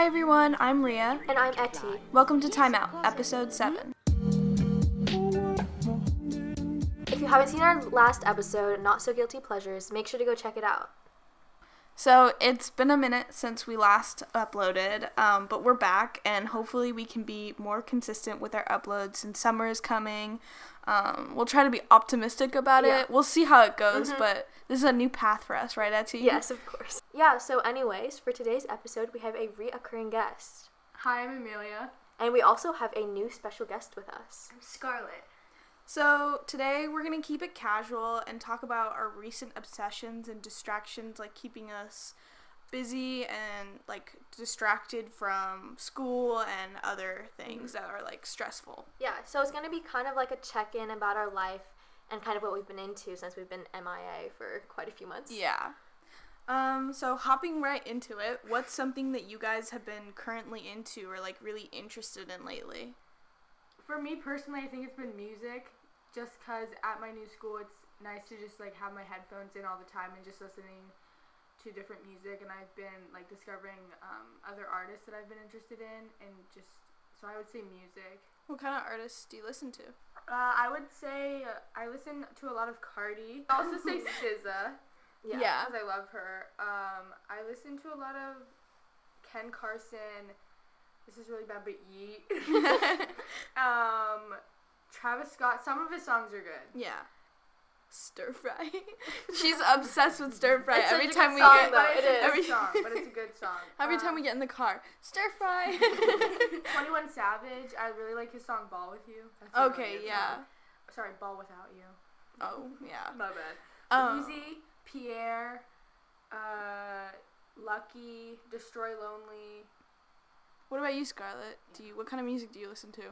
Hi everyone, I'm Ria. And I'm Etty. Welcome to Timeout, Episode 7. If you haven't seen our last episode, Not So Guilty Pleasures, make sure to go check it out. So it's been a minute since we last uploaded, but we're back and hopefully we can be more consistent with our uploads since summer is coming. We'll try to be optimistic about it. We'll see how it goes, but this is a new path for us, right, Etty? Yes, of course. Yeah, so anyways, for today's episode, we have a reoccurring guest. Hi, I'm Amelia. And we also have a new special guest with us. I'm Scarlett. So today we're going to keep it casual and talk about our recent obsessions and distractions, like keeping us busy and like distracted from school and other things that are like stressful. Yeah, so it's going to be kind of like a check-in about our life and kind of what we've been into since we've been MIA for quite a few months. Yeah. So hopping right into it, what's something that you guys have been currently into or like really interested in lately? For me personally, I think it's been music, just because at my new school it's nice to just like have my headphones in all the time and just listening to different music, and I've been like discovering other artists that I've been interested in, and just so I would say music. What kind of artists do you listen to? I would say I listen to a lot of Cardi. I also say SZA. Yeah, because I love her. I listen to a lot of Ken Carson. This is really bad, but Ye. Travis Scott. Some of his songs are good. Yeah. Stir Fry. She's obsessed with Stir Fry. It's every time we song, get though. It is every song, but it's a good song. Every time we get in the car, Stir Fry. 21 Savage. I really like his song Ball With You. That's okay, really Sorry, Ball Without You. Oh, yeah. My bad. Uzi, Pierre, Lucky, Destroy Lonely. What about you, Scarlett? What kind of music do you listen to?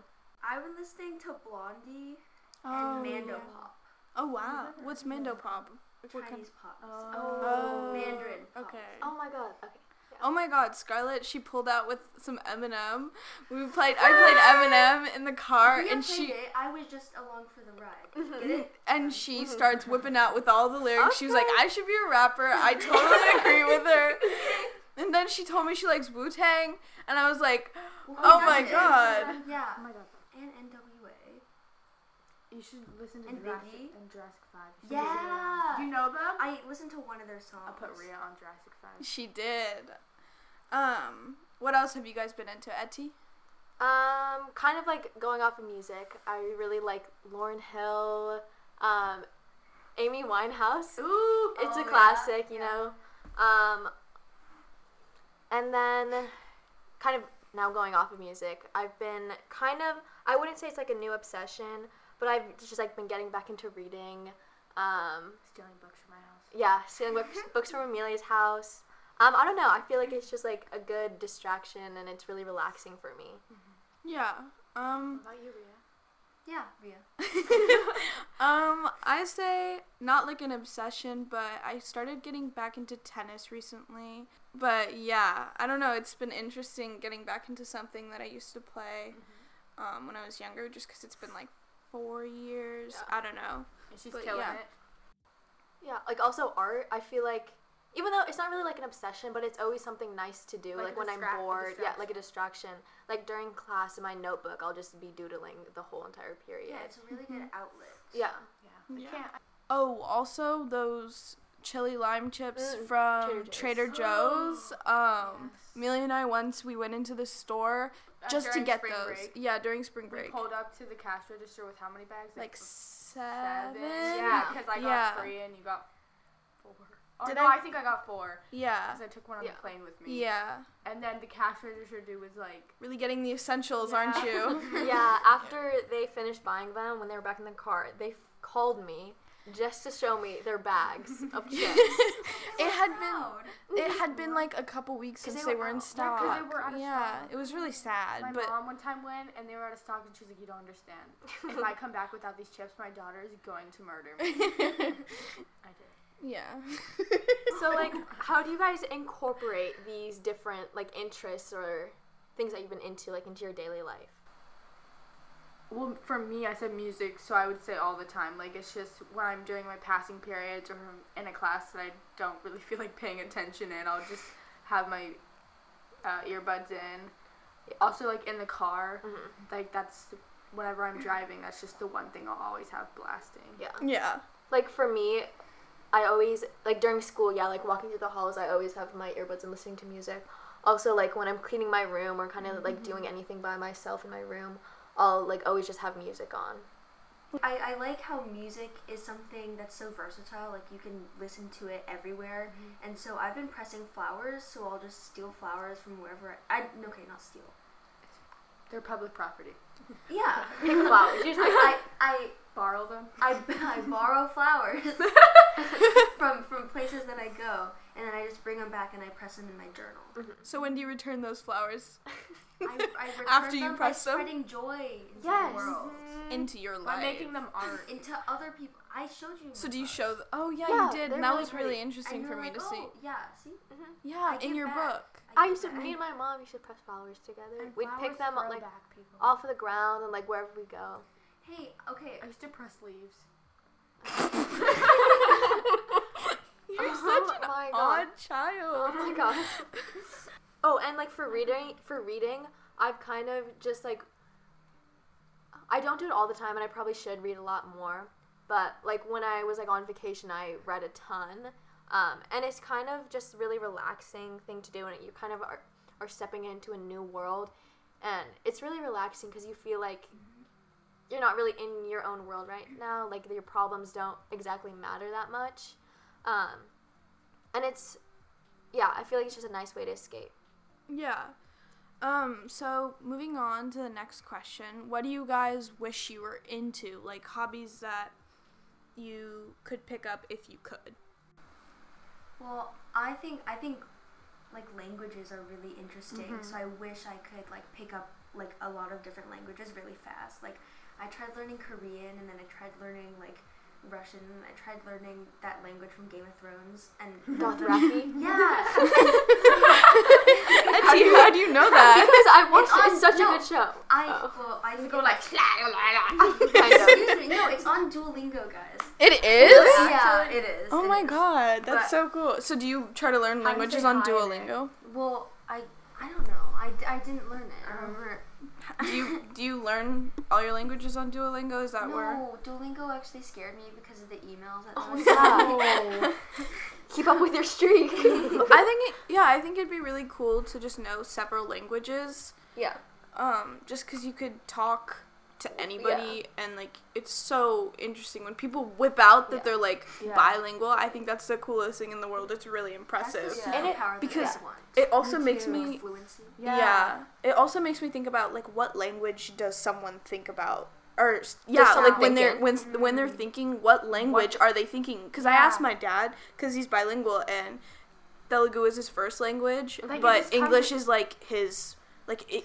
I've been listening to Blondie and Mandopop. Oh, wow. What's Mandopop? Chinese pop. Oh. Mandarin pop. Okay. Oh, my God. Okay. Yeah. Oh, my God. Scarlett, she pulled out with some Eminem. I played Eminem in the car. And she played it. I was just along for the ride. Mm-hmm. Get it? And she starts whipping out with all the lyrics. Okay. She was like, I should be a rapper. I totally agree with her. And then she told me she likes Wu Tang. And I was like, oh, my God. Yeah. Oh, my God. And NWA. You should listen to Jurassic Five. Yeah. You know them? I listened to one of their songs. I put Ria on Jurassic Five. She did. What else have you guys been into, Etty? Kind of like going off of music. I really like Lauryn Hill, Amy Winehouse. Ooh. It's a classic, you know. And then kind of now going off of music, I've been kind of, I wouldn't say it's like a new obsession, but I've just like been getting back into reading. Stealing books from my house. Yeah, stealing books from Amelia's house. I don't know. I feel like it's just like a good distraction and it's really relaxing for me. Mm-hmm. Yeah. What about you, Ria? Yeah, Ria. I say not like an obsession, but I started getting back into tennis recently. But yeah, I don't know. It's been interesting getting back into something that I used to play when I was younger, just because it's been like 4 years. Yeah. I don't know. And she's killing it. Yeah, like also art. I feel like even though it's not really like an obsession, but it's always something nice to do. Like when I'm bored, like a distraction. Like during class in my notebook, I'll just be doodling the whole entire period. Yeah, it's a really good outlet. Yeah. Oh, also those chili lime chips from Trader Joe's. Yes. Amelia and I we went into the store just to get those. Break. Yeah, during spring break. We pulled up to the cash register with how many bags? Like seven? Yeah, because I got three and you got four. Oh, I think I got four. Yeah. Because I took one on the plane with me. Yeah. And then the cash register dude was like... Really getting the essentials, aren't you? Yeah, after they finished buying them, when they were back in the car, they called me just to show me their bags of chips. It had been like a couple weeks since they were in stock. Yeah, because they were out of stock. It was really sad. My mom one time went and they were out of stock and she was like, you don't understand. If I come back without these chips, my daughter is going to murder me. I did. Yeah. So, like, how do you guys incorporate these different, like, interests or things that you've been into, like, into your daily life? Well, for me, I said music, so I would say all the time. Like, it's just when I'm doing my passing periods or in a class that I don't really feel like paying attention in, I'll just have my earbuds in. Also, like, in the car, mm-hmm. like, that's, whenever I'm driving, that's just the one thing I'll always have blasting. Yeah. Yeah. Like, for me, I always, like, during school, yeah, like, walking through the halls, I always have my earbuds and listening to music. Also, like, when I'm cleaning my room or kind of, like, doing anything by myself in my room, I'll, like, always just have music on. I like how music is something that's so versatile, like, you can listen to it everywhere, mm-hmm. and so I've been pressing flowers, so I'll just steal flowers from wherever not steal. They're public property. Yeah. Pick flowers. Just like, I borrow them. I borrow flowers from places that I go, and then I just bring them back and I press them in my journal. Mm-hmm. So when do you return those flowers? I return after you press them, by spreading joy into the world, into your life, by making them art, into other people. I showed you. So do you show? You did, and that really was pretty. Really interesting for me to see. Yeah, see. Mm-hmm. Yeah, in your book. I used to. Me and my mom used to press flowers together. And we'd pick them up, like, off of the ground and, like, wherever we go. Hey, okay. I used to press leaves. You're such an odd child. Oh my gosh. Oh, and, like, for reading, I've kind of just, like, I don't do it all the time, and I probably should read a lot more, but, like, when I was, like, on vacation, I read a ton, and it's kind of just really relaxing thing to do, and you kind of are stepping into a new world, and it's really relaxing because you feel like you're not really in your own world right now, like, your problems don't exactly matter that much, and it's, yeah, I feel like it's just a nice way to escape. Yeah. So, moving on to the next question. What do you guys wish you were into? Like, hobbies that you could pick up if you could? Well, I think like, languages are really interesting. Mm-hmm. So, I wish I could, like, pick up, like, a lot of different languages really fast. Like, I tried learning Korean, and then I tried learning, like, Russian. I tried learning that language from Game of Thrones and Dothraki. Yeah. Etty, how do you know that? Because I watched it. It's such a good show. I go like excuse me. No, it's on Duolingo, guys. It is? Yeah, it is. Oh my god, that's so cool. So do you try to learn languages on Duolingo? Well, I don't know. I didn't learn it. I remember. Do you learn all your languages on Duolingo? Is that where? No, Duolingo actually scared me because of the emails. Keep up with your streak. I think it'd be really cool to just know several languages. Yeah. Just because you could talk to anybody, and, like, it's so interesting when people whip out that they're, like, bilingual. I think that's the coolest thing in the world. It's really impressive. And it also makes me fluency. Yeah. It also makes me think about, like, what language does someone think about? Or like, when they're thinking, what language are they thinking? Cuz I asked my dad, cuz he's bilingual, and Telugu is his first language, but English is, like, his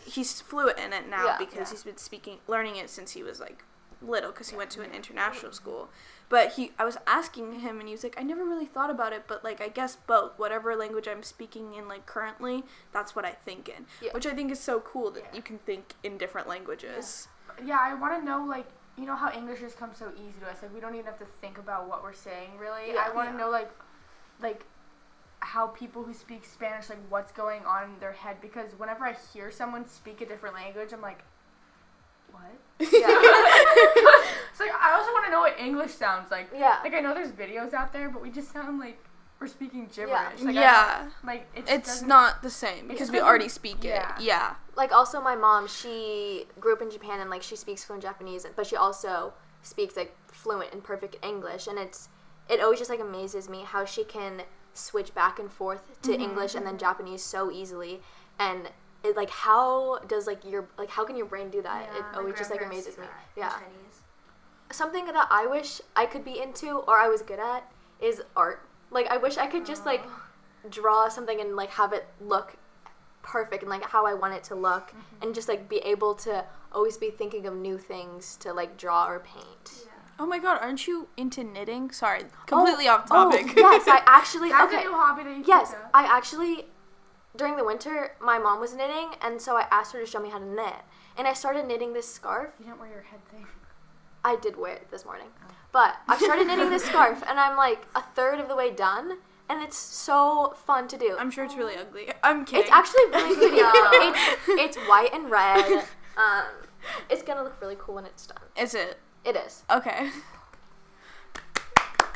he's fluent in it now because he's been learning it since he was, like, little, because he went to an international school. But I was asking him, and he was like, I never really thought about it, but, like, I guess both. Whatever language I'm speaking in, like, currently, that's what I think in. Yeah. Which I think is so cool that you can think in different languages. Yeah, I want to know, like, you know how English has come so easy to us. Like, we don't even have to think about what we're saying, really. Yeah. I want to know, like, how people who speak Spanish, like, what's going on in their head, because whenever I hear someone speak a different language, I'm like, what? Yeah. So, like, I also want to know what English sounds like. Yeah. Like, I know there's videos out there, but we just sound like we're speaking gibberish. Yeah. Like, it's not the same because we already speak it. Yeah. Like, also my mom, she grew up in Japan, and, like, she speaks fluent Japanese, but she also speaks, like, fluent and perfect English, and it always just, like, amazes me how she can switch back and forth to English and then Japanese so easily, and it, like, how does, like, your, like, how can your brain do that? Yeah, it always just, like, amazes me. Yeah. Chinese. Something that I wish I could be into or I was good at is art. Like, I wish I could just, like, draw something and, like, have it look perfect and, like, how I want it to look, and just, like, be able to always be thinking of new things to, like, draw or paint. Yeah. Oh my god, aren't you into knitting? Sorry, completely off topic. Oh, yes, I actually... That's a new hobby that you do. I actually... During the winter, my mom was knitting, and so I asked her to show me how to knit. And I started knitting this scarf. You didn't wear your head thing. I did wear it this morning. Oh. But I started knitting this scarf, and I'm, like, a third of the way done, and it's so fun to do. I'm sure it's really ugly. I'm kidding. It's actually really pretty. It's white and red. It's gonna look really cool when it's done. Is it? It is. Okay.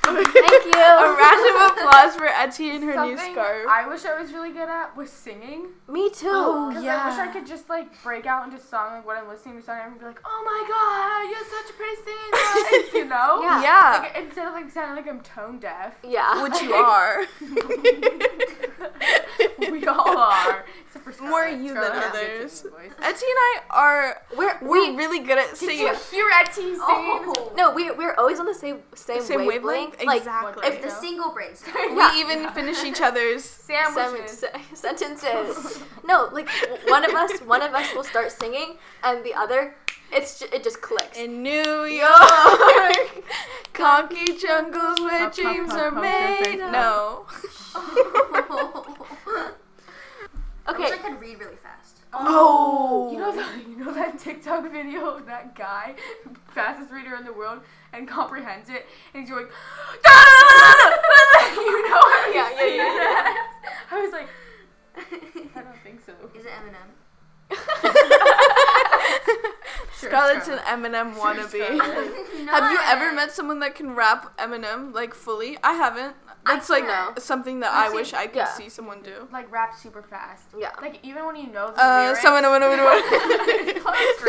Thank you. A round of applause for Etty and her new scarf. I wish I was really good at was singing. Me too. Oh, yeah. I wish I could just like break out into song like when I'm listening to song and be like, oh my god, you're such a pretty singer, you know? Yeah. Like, instead of like sounding like I'm tone deaf. Yeah. Which you are. We all are. Except for Scarlett. More you than others. Etty and I are. We're really good at singing. Did you hear Etty singing? Oh. No, we're always on the same wavelength. Like, exactly. If the single breaks down. We even finish each other's sentences. No, like one of us will start singing, and the other, it just clicks. In New York, conky jungles where dreams are made. No. Okay. I wish I could read really fast. Oh. You know that TikTok video of that guy, fastest reader in the world, and comprehends it, and he's going, you know how he's saying that? I was like, I don't think so. Is it Eminem? Sure, Scarlett's an Eminem wannabe. No, have you ever met someone that can rap Eminem, like, fully? I haven't. That's, like, something that I wish I could see someone do. Like, rap super fast. Yeah. Like, even when you know the lyrics. Close.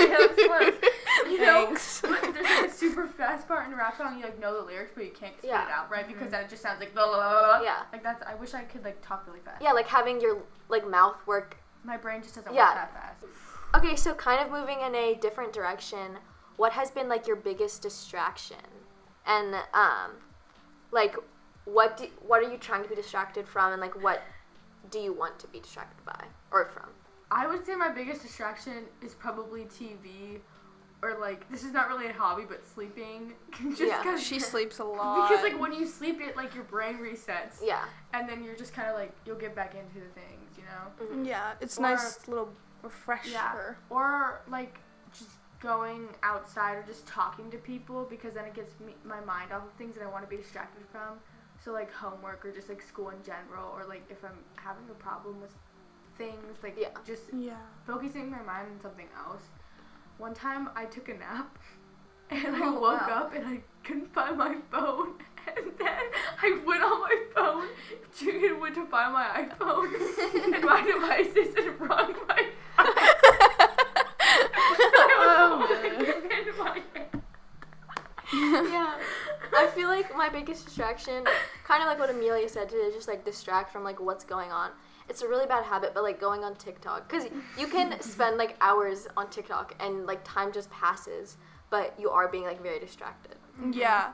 You Thanks. Know, there's, like, a super fast part in a rap song, you, like, know the lyrics, but you can't spit it out, right? Because then it just sounds like, blah, blah, blah, blah. Yeah. Like, that's, I wish I could, like, talk really fast. Yeah, like, having your, like, mouth work. My brain just doesn't work that fast. Okay, so kind of moving in a different direction, what has been, like, your biggest distraction? And, like, what are you trying to be distracted from, and, like, what do you want to be distracted by or from? I would say my biggest distraction is probably TV, or, like, this is not really a hobby, but sleeping. Just because she sleeps a lot. Because, like, when you sleep, it, like, your brain resets. Yeah. And then you're just kind of, like, you'll get back into the things, you know? Mm-hmm. Yeah, it's nice little... refresher. Yeah. Or, like, just going outside or just talking to people, because then it gets my mind off of things that I want to be distracted from. So, like, homework or just, like, school in general, or, like, if I'm having a problem with things, like, just focusing my mind on something else. One time I took a nap and I woke up and I couldn't find my phone. And then I went on my phone and went to find my iPhone and my devices and wrong my Yeah, I feel like my biggest distraction, kind of like what Amelia said today, is just, like, distract from, like, what's going on. It's a really bad habit, but, like, going on TikTok, because you can spend, like, hours on TikTok and, like, time just passes, but you are being, like, very distracted. Yeah.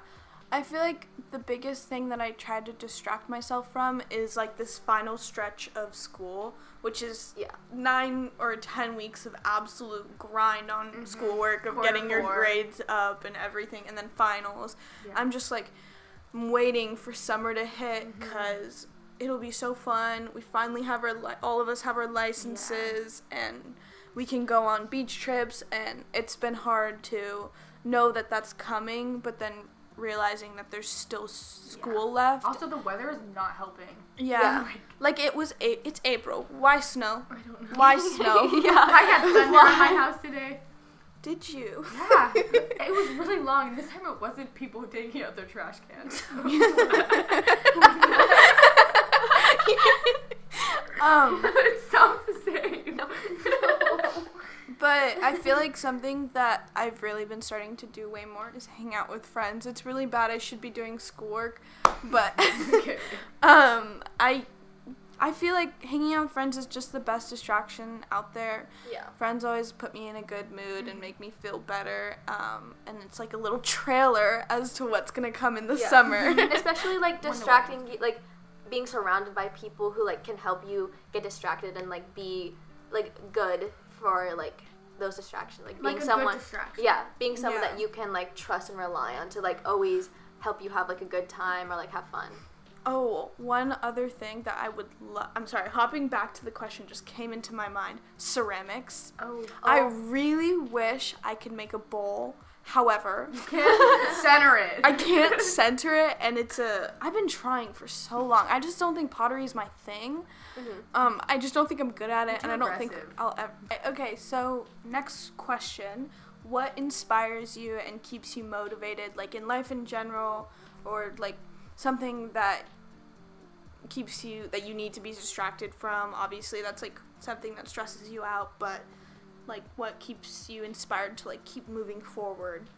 I feel like the biggest thing that I tried to distract myself from is, like, this final stretch of school, which is 9 or 10 weeks of absolute grind on schoolwork, of getting your grades up and everything, and then finals. Yeah. I'm just, like, waiting for summer to hit, because it'll be so fun. We finally have our, all of us have our licenses, and we can go on beach trips, and it's been hard to know that that's coming, but then realizing that there's still school left. Also, the weather is not helping. Yeah. Like, it's April. Why snow? I don't know. Why snow? I had thunder at my house today. Did you? Yeah. It was really long, and this time it wasn't people taking out their trash cans. It sounds the same. But I feel like something that I've really been starting to do way more is hang out with friends. It's really bad. I should be doing schoolwork, but I feel like hanging out with friends is just the best distraction out there. Yeah. Friends always put me in a good mood and make me feel better. And it's like a little trailer as to what's gonna come in the summer. Especially like distracting, like being surrounded by people who like can help you get distracted and like be like good for like those distractions, like being someone that you can like trust and rely on to like always help you have like a good time or like have fun. Oh, one other thing that I would love, I'm sorry, hopping back to the question just came into my mind, ceramics. I really wish I could make a bowl However, you can't center it. I can't center it, and it's a... I've been trying for so long. I just don't think pottery is my thing. Mm-hmm. I just don't think I'm good at it, and aggressive. I don't think I'll ever... Okay, so next question. What inspires you and keeps you motivated, like in life in general, or like something that keeps you... that you need to be distracted from? Obviously, that's like something that stresses you out, but... like, what keeps you inspired to, like, keep moving forward?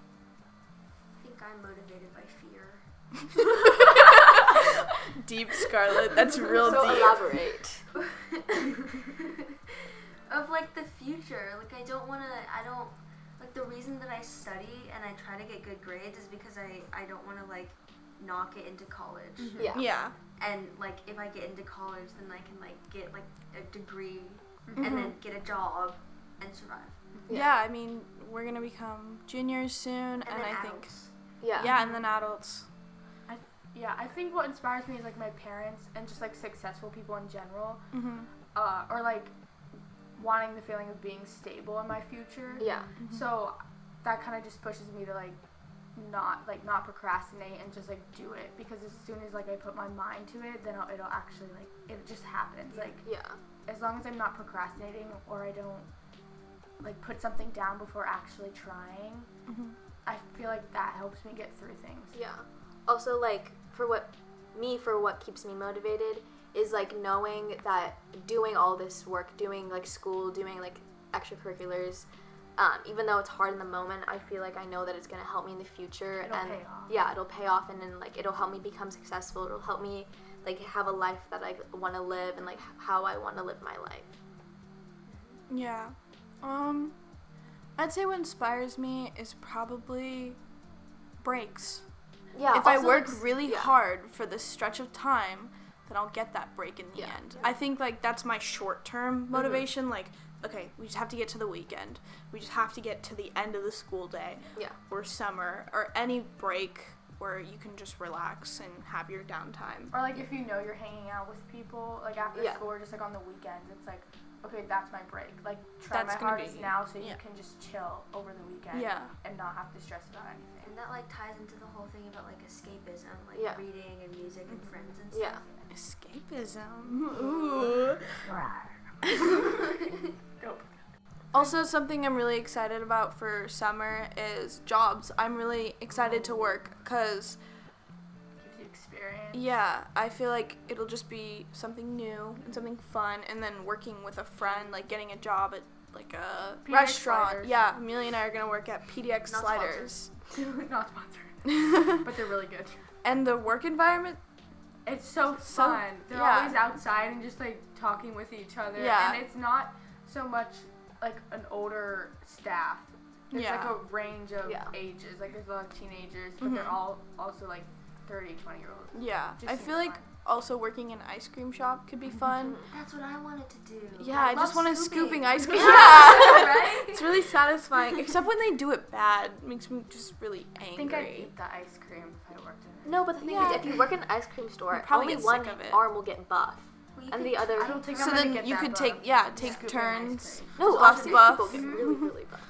I think I'm motivated by fear. Deep, Scarlett. That's real so deep. Elaborate. Of, like, the future. Like, the reason that I study and I try to get good grades is because I don't want to, like, knock it into college. Mm-hmm. Yeah. And, like, if I get into college, then I can, like, get, like, a degree mm-hmm. and then get a job. And survive. Yeah. I mean, we're going to become juniors soon, and I think... Yeah, and then adults. I think what inspires me is, like, my parents and just, like, successful people in general. Mm-hmm. Or, like, wanting the feeling of being stable in my future. Yeah. Mm-hmm. So that kind of just pushes me to, not procrastinate and just, like, do it. Because as soon as, like, I put my mind to it, then it'll actually, like, it just happens. Like, yeah. As long as I'm not procrastinating or I don't... like, put something down before actually trying. Mm-hmm. I feel like that helps me get through things. Yeah. Also, like, for what keeps me motivated is, like, knowing that doing all this work, doing, like, school, doing, like, extracurriculars, even though it's hard in the moment, I feel like I know that it's going to help me in the future. It'll pay off. Yeah, it'll pay off, and then, like, it'll help me become successful. It'll help me, like, have a life that I want to live and, like, how I want to live my life. Yeah. I'd say what inspires me is probably breaks. Yeah. If I work really hard for this stretch of time, then I'll get that break in the end. Yeah. I think, like, that's my short-term motivation. Mm-hmm. Like, okay, we just have to get to the weekend. We just have to get to the end of the school day. Yeah. Or summer or any break where you can just relax and have your downtime. Or, like, if you know you're hanging out with people, like, after school or just, like, on the weekends, it's, like... okay, that's my break. Like, try my hardest now so you can just chill over the weekend and not have to stress about anything. And that, like, ties into the whole thing about, like, escapism, like reading and music and friends and stuff. Yeah. Escapism. Ooh. Also, something I'm really excited about for summer is jobs. I'm really excited to work because... experience. Yeah, I feel like it'll just be something new and something fun, and then working with a friend, like getting a job at like a PDX restaurant. Sliders. Yeah, Amelia and I are gonna work at PDX Sliders. Not sponsored, but they're really good. And the work environment, it's so fun. They're always outside and just like talking with each other. Yeah, and it's not so much like an older staff. There's like a range of ages. Like there's a lot of teenagers, but they're all also like 30, 20-year-olds. Yeah. I feel like also working in an ice cream shop could be fun. That's what I wanted to do. Yeah, I just wanted scooping ice cream. Yeah. Right? It's really satisfying. Except when they do it bad. It makes me just really angry. I think I'd eat the ice cream if I worked in it. No, but the thing is, if you work in an ice cream store, probably one arm will get buff. Well, and the other... I don't think so I'm then you could take turns. No, obviously people get really, really buff.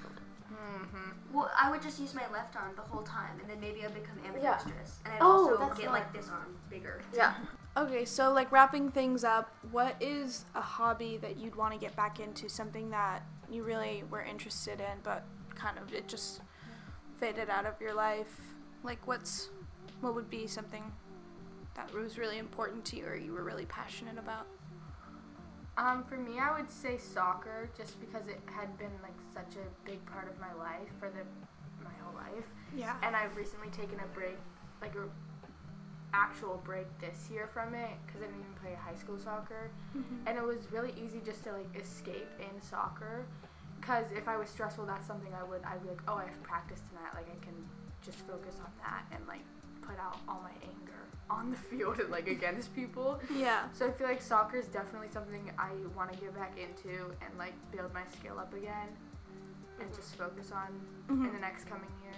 Well, I would just use my left arm the whole time, and then maybe I'll become ambidextrous, and I'd also get, like, this arm bigger. Yeah. Okay, so, like, wrapping things up, what is a hobby that you'd want to get back into, something that you really were interested in, but kind of it just faded out of your life? Like, what would be something that was really important to you or you were really passionate about? For me, I would say soccer, just because it had been, like, such a big part of my life for my whole life. Yeah. And I've recently taken a break, like, an actual break this year from it, because I didn't even play high school soccer. Mm-hmm. And it was really easy just to, like, escape in soccer, because if I was stressful, that's something I'd be like, oh, I have practice tonight, like, I can just focus on that and, like, put out all my anger on the field and, like, against people. Yeah. So I feel like soccer is definitely something I want to get back into and, like, build my skill up again and just focus on in the next coming year.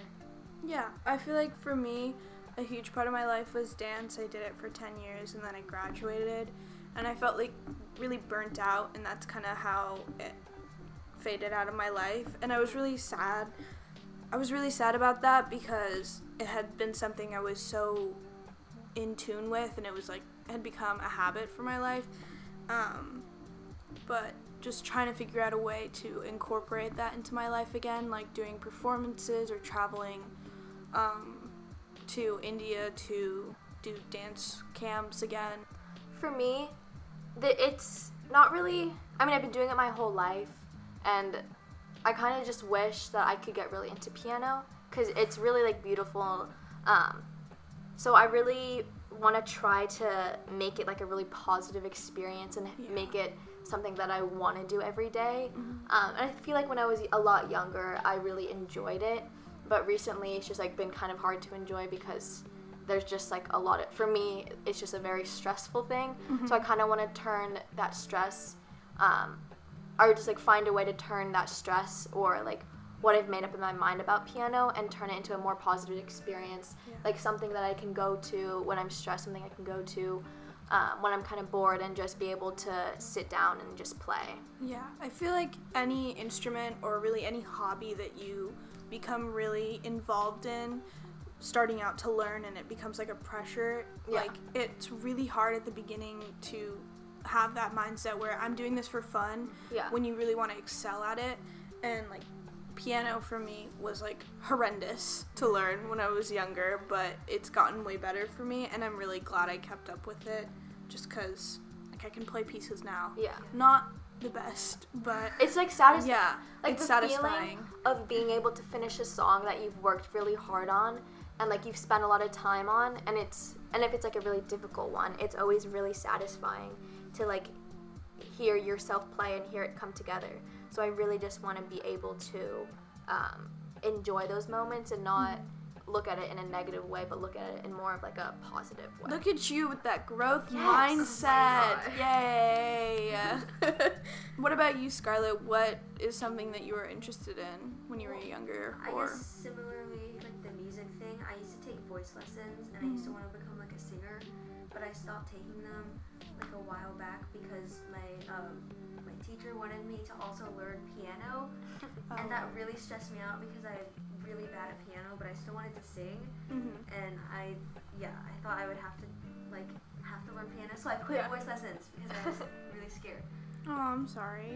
Yeah. I feel like for me, a huge part of my life was dance. I did it for 10 years and then I graduated and I felt, like, really burnt out, and that's kind of how it faded out of my life. And I was really sad I was really sad about that because it had been something I was so in tune with, and it was like, it had become a habit for my life. But just trying to figure out a way to incorporate that into my life again, like doing performances or traveling to India to do dance camps again. For me, it's not really, I mean, I've been doing it my whole life, and I kind of just wish that I could get really into piano because it's really like beautiful. So I really want to try to make it like a really positive experience and make it something that I want to do every day. Mm-hmm. And I feel like when I was a lot younger, I really enjoyed it. But recently, it's just like been kind of hard to enjoy because there's just like a lot of, for me, it's just a very stressful thing. Mm-hmm. So I kind of want to turn that stress, or just like find a way to turn that stress or like what I've made up in my mind about piano and turn it into a more positive experience. Yeah. Like something that I can go to when I'm stressed, something I can go to when I'm kind of bored and just be able to sit down and just play. Yeah, I feel like any instrument or really any hobby that you become really involved in starting out to learn and it becomes like a pressure, like it's really hard at the beginning to have that mindset where I'm doing this for fun when you really want to excel at it. And like piano for me was like horrendous to learn when I was younger, but it's gotten way better for me, and I'm really glad I kept up with it just because like I can play pieces now. Not the best, but it's like satisfying. Like it's the satisfying feeling of being able to finish a song that you've worked really hard on and like you've spent a lot of time on, and if it's like a really difficult one, it's always really satisfying to like hear yourself play and hear it come together. So I really just want to be able to enjoy those moments and not look at it in a negative way, but look at it in more of like a positive way. Look at you with that growth mindset. Oh, yay. What about you, Scarlett? What is something that you were interested in when you were younger? I guess similarly, like the music thing, I used to take voice lessons, and I used to want to become like a singer, but I stopped taking them like a while back because my teacher wanted me to also learn piano, and that really stressed me out because I'm really bad at piano, but I still wanted to sing, and I thought I would have to learn piano, so I quit voice lessons because I was really scared. Oh, I'm sorry.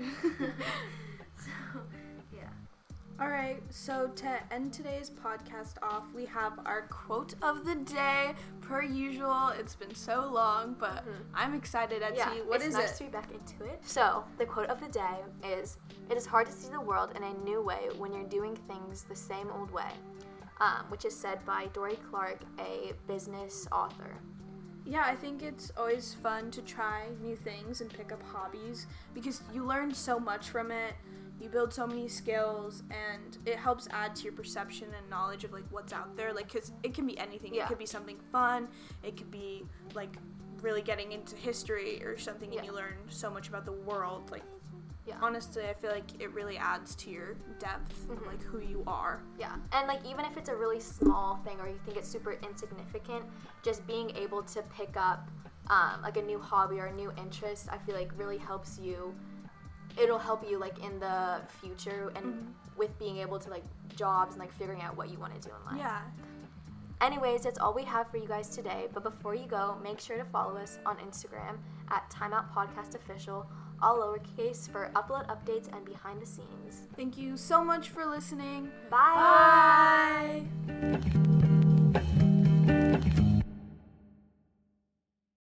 All right, so to end today's podcast off, we have our quote of the day. Per usual, it's been so long, but I'm excited, Etty. What is it? It's nice to be back into it. So, the quote of the day is, "It is hard to see the world in a new way when you're doing things the same old way," which is said by Dorie Clark, a business author. Yeah, I think it's always fun to try new things and pick up hobbies because you learn so much from it. You build so many skills, and it helps add to your perception and knowledge of, like, what's out there. Like, because it can be anything. Yeah. It could be something fun. It could be, like, really getting into history or something, and you learn so much about the world. Like, honestly, I feel like it really adds to your depth of, like, who you are. Yeah, and, like, even if it's a really small thing or you think it's super insignificant, just being able to pick up, like, a new hobby or a new interest, I feel like really helps you. It'll help you like in the future and with being able to like jobs and like figuring out what you want to do in life. Yeah. Anyways, that's all we have for you guys today. But before you go, make sure to follow us on Instagram at TimeoutPodcastOfficial, all lowercase, for upload updates and behind the scenes. Thank you so much for listening. Bye. Bye.